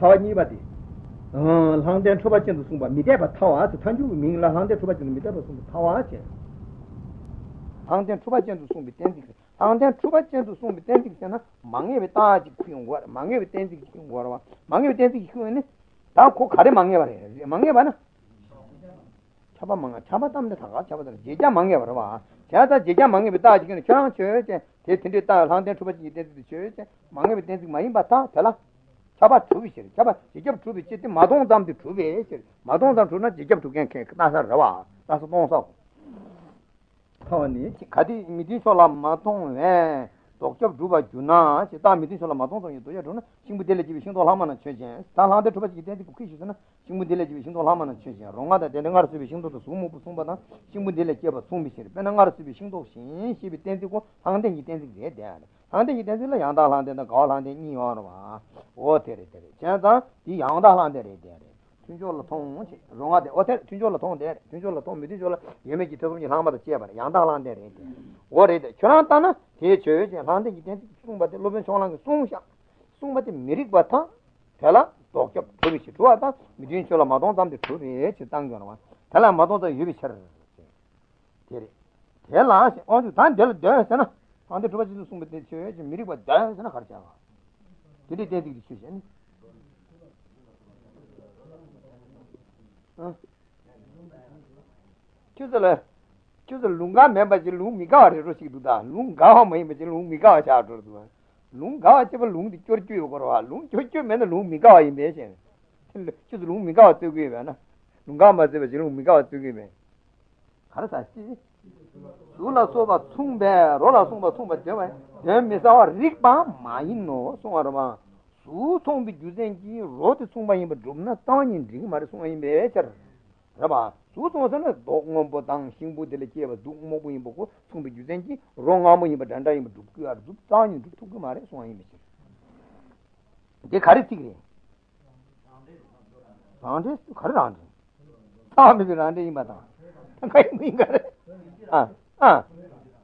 타와니바디 항대 초바친도 숨바 미대바 타와스 탄주 민라 항대 초바친도 미대바 숨 타와스 항대 초바친도 숨비 텐디 항대 초바친도 숨비 텐디잖아 망에베 따지 피용과 망에베 텐디 피용과 망에베 텐디 피용에네 다코 가래 망에 바래 망에 바나 잡아 망아 잡아 담네 다가 잡아 제자 망에 바라 봐 제가 제자 망에 따지 그냥 저랑 쳐야지 대신에 따 항대 초바친이 텐디 쳐야지 망에베 텐디 많이 봤다 달라 잡아 주비시 잡아 직접 주비시 마동담도 주비시 마동담 주나 직접 주게 나서 봐 나서 동서 하니 가디 미디솔라 마동에 독접 주바 주나 시다 미디솔라 마동성이 도야 주나 친구들의 집이 신도하면은 최신 달한테 주바지 되지 복귀시잖아 친구들의 집이 신도하면은 최신 롱아다 되는 거 집이 신도도 숨무 숨바나 친구들의 집에 숨비시 빼는 거 집이 신도 신이 된지고 상대이 된지 돼 안데 이데들 양다한데나 가한데 니와로 봐. 오테레테레. 제가 이 양다한데레 데레. 춘졸로 통치 롱아데 오테 춘졸로 통데 춘졸로 통 미디졸로 예메기 더분이 하마다 제바 양다한데레. 오레데 춘안타나 대죄 제한데 이데 숭바데 로벤 송랑 송샤. 숭바데 미릭 바타 달라 도쿄 도비시 도아다 미딘졸로 마동 담데 도비 땅거나 와. 달라 마동도 유비셔. 데레. 달라 어디 단 데르 데잖아. 안데 도바지도 숨베데 쳐요. 지금 미리 봐. 다잖아 가르쳐. 근데 대들이 쉬잖아. 어? 큐들 큐들 룽가 멤버지 룽미가를 로시도다. 룽가 멤버지 룽미가 자도다. 룽가 집을 룽디 쵸르쭈요 거라. 룽쵸쭈 맨 룽미가 임베신. 근데 큐들 룽미가 뜨고요. 하나. 룽가 맞으면 룽미가 뜨고요. 가르쳤지. Sula soba tsungbe, rola sungba tsungba tsewa, ten misawa rikpa maino sungarwa, su tsungbi juzengi roti tsungba yinba dhubna tangin dhigmari sunga yinba echar. Raba, su tsungba sana dokumbo tang shingbo dele cheba dhukmobo yinba ko tsungbi juzengi rongamo yinba dhanda yinba dhubkiyar dhub tangin dhubtukimari sunga yinba echar. De khari tigre. Rande, khari rande. Tamibi rande yinba tang. Tangayi mingare.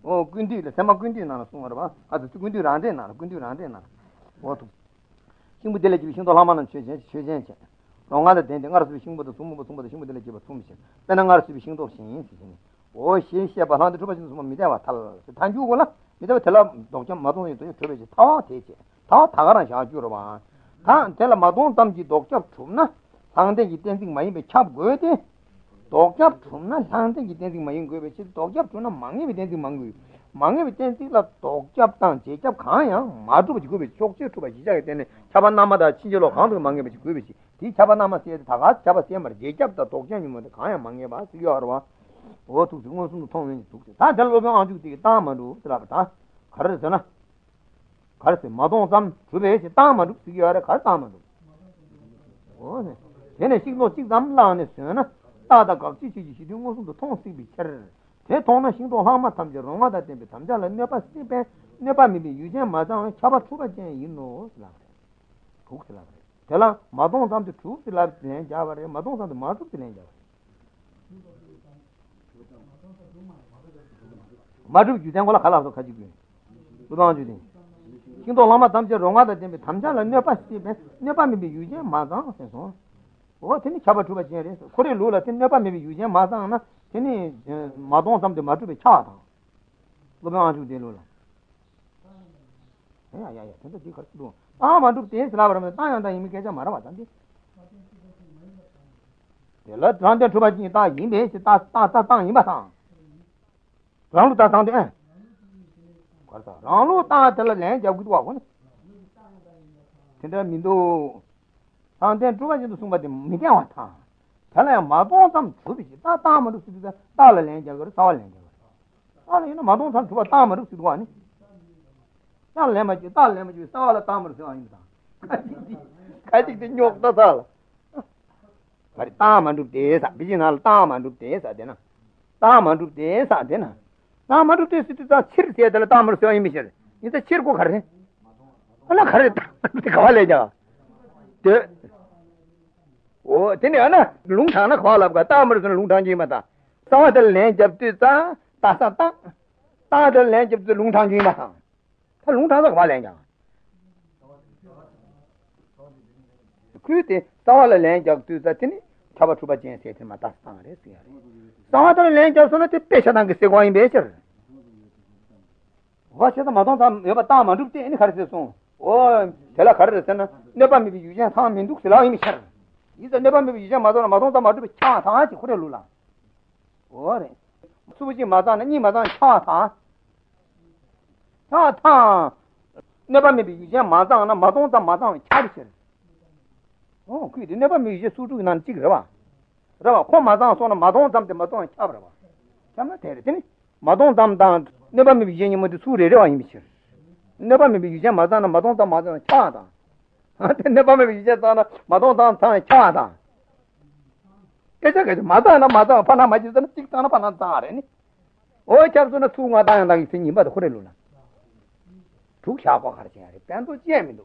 어 군디를 세마 군디 나나 숨어 봐. 아주 군디 란데 나나 군디 란데 나. 와도 신부들의 집 신도 하면은 최전체. 롱아데 된데 가르스 신부도 숨부도 신부들의 집 숨시. 내는 가르스 신도 신이 신이. 오 신시야 바한테 주바신 숨어 미대와 탈. 단주고라. 미대와 탈라 독점 마동이 또 들어지. 다 되지. 다 다가라 샤주로 봐. 다 텔라 마동 담지 독점 줍나. 상대 이땐딩 많이 배찹 거야지. 독잡 존나 상대 기댄딩 마인 거에 비치 독잡 존나 망이 비댄딩 망고 망이 비댄딩라 독잡 땅 제잡 가야 마도 지고 비 쪽쪽 투바 시작이 되네 잡아 남마다 친절로 강도 망이 비치 거에 비치 뒤 잡아 남마서 다가 잡아 세 말이 제잡다 독장이 뭔데 가야 망이 봐 수요하러 와 어두 중원순도 통행이 독대 다 잘로병 아주 되게 다만도 들어갔다 가르잖아 가르세 마동삼 주베시 다만도 수요하러 갈 다만도 오네 얘네 식노 식담라네 쓰나 다다 같이 지지시 동고도 통식이 쳐. 제 동네 신동 하마 탐지 롱하다 때문에 탐자를 내봐 스티베 내봐미비 유제 마장 잡아 추가제 있노 라. 독스라. 제가 마동 담도 추스라 된 자바레 마동 담도 마도 된 자바. 마도 유제 걸라 갈아서 가지고. 부당 주디. 신동 하마 탐지 롱하다 때문에 탐자를 내봐 스티베 내봐미비 유제 마장 해서 어 테니 잡아 주바 제레 코레 로라 테니 나바 메비 유제 마상나 테니 마동 삼데 마주베 차다 로바 아주 데 로라 야야야 근데 디 거스도 아 마두 데 슬라바르면 땅양다 이미 계자 말아 왔단데 델라 단데 주바지 다 임베 다땅 임바상 랑루 다 상데 에 거다 랑루 다 델라 잡기도 하고 근데 민도 상대 주가지도 숨바데 미대 왔다. 달아야 마동삼 주비지. 다 다마도 쓰다. 달을 낸자고 사월 낸자고. 아니 너 마동삼 주바 다마도 쓰고 아니. 달래마지 달래마지 사월 다마도 쓰고 아니다. 가지게 녀옥다 살. 아니 다마도 대사 비진할 다마도 대사 되나. 다마도 대사 되나. 다마도 대시다 치르게 될 다마도 쓰고 이미셔. 이제 치르고 가래. 알아 가래. 가발래자. 데 ओ तेने आना लुंगठाना खवा लबगा तामर लुंगठान जी माता तादल ने जबते तासा ता तादल ने जबते लुंगठान जी माता लुंगठान खवा लेगा Cuti, Sala Lange of Duzatini, Chavatuba Jane said in Matastan. Sala Lange of Sonata Patient and Seguin Baker. Watch the Madonna Yobatama Dukti in Harrison. Oh, tell a Harrison, never may be using Tom in Duxilla himself. He's a never may be using Madonna Madonna Madu Chata, Hurula. Or Suji Madan, any Madan Chata. Chata. Never may be using Madonna Madonna Madonna Charicher. Oh, quindi never mi Gesù tu in antigrava. Rava, come Madonna sono Madonna di Madonna Chabrava. Siamo terreni. Madonna d'Andan, never mi viene di Suri Reva in Michel. Never mi viene Madonna Madonna Madonna Chada. Never mi viene Madonna Madonna Chada. Che Madonna Madonna Panama di Tana Panatare. Oh, c'è una sua dana in Finima da Corelluna. Tu chiapa carriere, tanto gemino.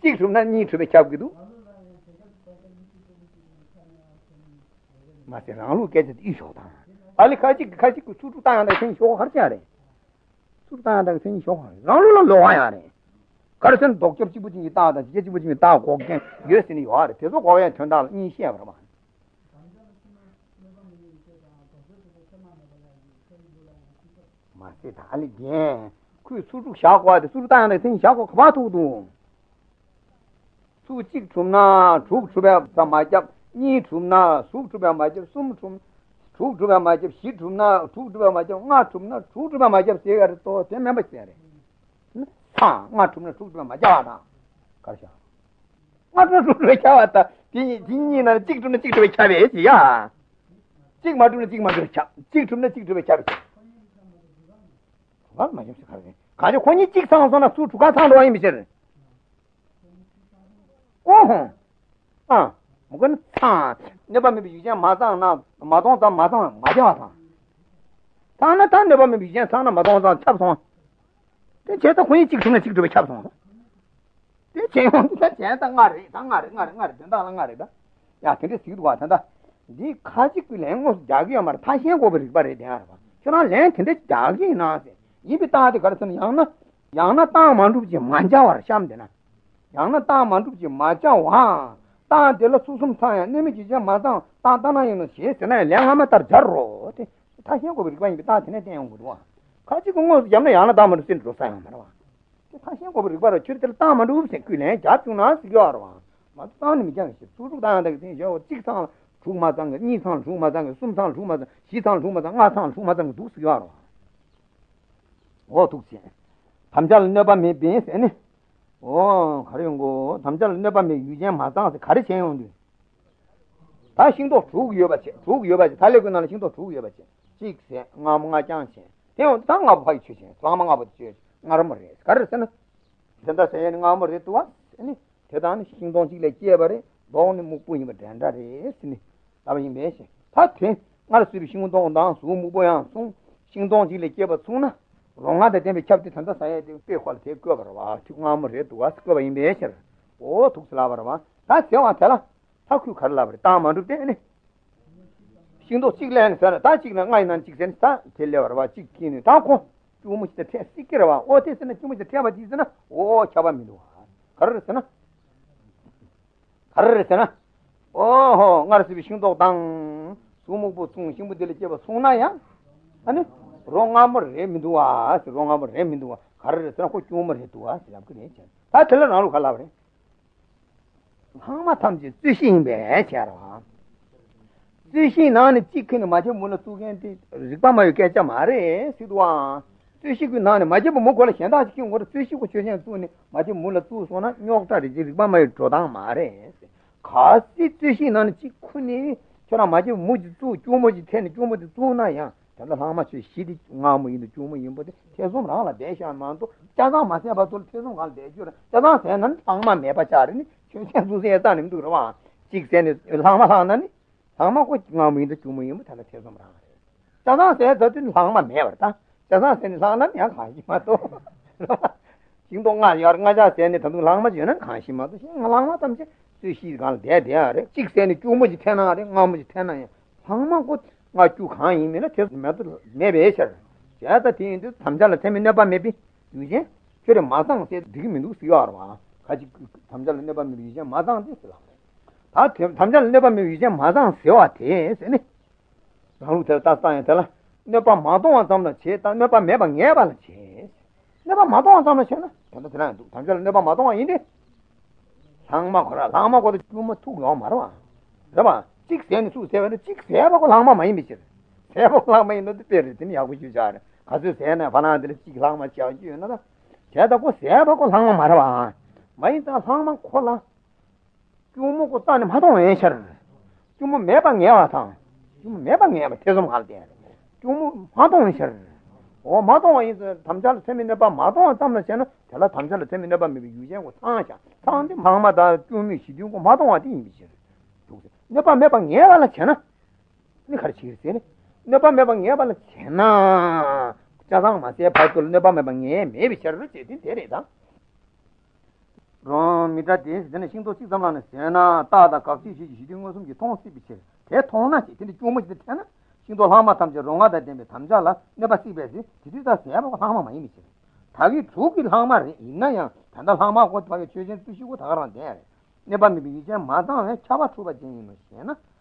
Ti tu non ni tu be chiapgidu. Ma se non lo chiede di sciota, alle casi casi sudutana da senso harciare, sudutana da senso, non lo loiare. Carson doctor Gibutin da Gibutin da Gogan, Gersin you are, Teso Goya turned out in Sierra. Ma se tali bien, qui sudu sciacqua, sudutana da senso, quattro dum. Su Gitumna, Trug Suber, Samajab. Ni Tumna, Sub to Bamajab, Sum Tum, True to Bamajab, She Tumna, True to Bamajab, not Tumna, True to Bamajab, Sierra, so ten members there. Ha, not Tumna, True to Bamajada. Kasha. Not to Ricavata, Dinin and Tick to the Tick to a Chavez, ya. Tick Matuna, Tick Matuna, Tick to the Tick to a Chavez. What, my Jessica? Can you call you 6 hours on a suit to cut out the image? Oh, ah. Mugan ta neba me bijan mazan na madon da mazan maja ta tana tan neba me bijan tana madon da chap son te che ta khuni chik sune chik de chap son te che on ta che ta ngar de da ngar da ya te si du wa ta da ji khaji ku leng os jagi amar tha she go bare de ar ba chona leng thinde jagi na se yi bi ta de gar san yang na ta man du ji manja war sham de na yang na ta man du ji ma ja wa Della Susum Taya, Nimiji Mazan, Tantana in the chest, and I Lamata Jarro. Tahiango is going to touch anything with one. Kajiko was Yamana Daman Central Samara. Tahiango required a children Taman Rusin, Jatuna, Yarwa. Matan Mijan, Sudan, 6 hours, 2 months, Nisan, 2 months, Sumsan, 2 months, Shitan, 2 months, Asan, 2 months, Dux Yarwa. What took him? Tamjal never made beans any. Oh, Karingo, Tamjal never made Yujam Hazan, the Karichandi. Tashing of 2 years, Taliban and Shinto 2 years, 6 Mamma Jansen. They don't tongue up by chicken, slamming up with church, armory, Karison. Send us any armory to us, any Tedan, Shinton, Gilekiabari, born in Mupuim, and that is in the invasion. Patrick, not to be Shinton down soon, Muboyan soon, Shinton Gilekiaba sooner. Wrong at the demi chapter and the society of people take over to Mamre to ask over in the Esher. Oh, to Slavarava. That's your tell. How could Carla Tama do any? Shindo Siglan, touching the line and 6 and start, tell you about chicken and taco. Too much the test, Sikirava, or this and too much the Tabat is enough. Oh, Chavamino. Carrasana Carrasana. Oh, Narsi Shindo down. Sumubutun, Shimu Delicava Sunaya. And Wrong armor him into us, wrong armor him into us. Harris, no humor to us. I tell an old calavre. How much time is fishing there? Fishing on a chicken, a major monotone, Ripama, you catch a mare, Sidua. Fishing on a major mokola, and asking what fishing was your hand soon, Major Mulatu, so not York, Ripama, Trodan Mare. Cast it fishing on a chicken, Major Muji, 2 Muji 10, 2 Muji 2 Naya. How much is she did now in the Juma in body? There's one all a day and manto. Tazam must have told Tazam all day. Tazam and Tangma Mepachari, she can do the time to Rava. 6 and is Lama Hanani. Tama which now in the Juma in the Tazam. Tazam said that in Lama Merta. Tazam and Lana Yakashimato. You don't like your Naja send it to Lama Jena Kashimato. Lama Tamsi, she's gone dead there. 6 and 2 Muji 10 are Namuji 10. Tama good. What you can't even tell the maybe, sir. The other thing is Tamjala Teminaba, maybe. You see, Mazan said, Dream in Lucy or Kaji Tamjala never museum, Mazan. 아 담장 내밤에 이제 마당 세워대 세네 나로 들다 땅에다라 내가 마동한 담나 제다 내가 매방 예발 제 내가 마동한 담나 제나 담장 내가 마동한 이네 상마 거라 상마 거도 뭐 투고 말아 봐봐 직세는 수세는 직세하고 상마 많이 미치 세고 상마 있는데 때리더니 하고 주자 가서 세나 바나들 직상마 지어주나 제다고 세하고 상마 말아 봐 많이 다 상마 콜라 규모 고단에 하도 애셔. 규모 매방에 와서. 규모 매방에 와 계속 갈 때. 규모 하도 애셔. 어 마도 이제 담자를 세미네 봐. 마도 담나 쟤는 달라 담자를 세미네 봐. 미비 유지하고 상하자. 상한데 방마다 규모 시디고 마도 어디 있지. 내가 매방에 와라 쟤는. 네 가르치기 때문에. 내가 매방에 와라 쟤나. 자상 맞게 발돌 내가 매방에 매비 쳐를 제대 데래다. rom mita des den sing do sik dam lan sena ta da ka chi chi ding ngosum ji tong si bi che te tong na chi tin ju mo ji te na sing do ha ma tam je rong ga da de me tam ja la ne ba si be ji ji ji da se ba ha ma ma ni che ta gi ju gi ha ma re in na ya ta da ha ma ko ba ge che je tu si go ta ga ran de ne ba mi bi je ma da ne cha ba chu ba jin ni no se na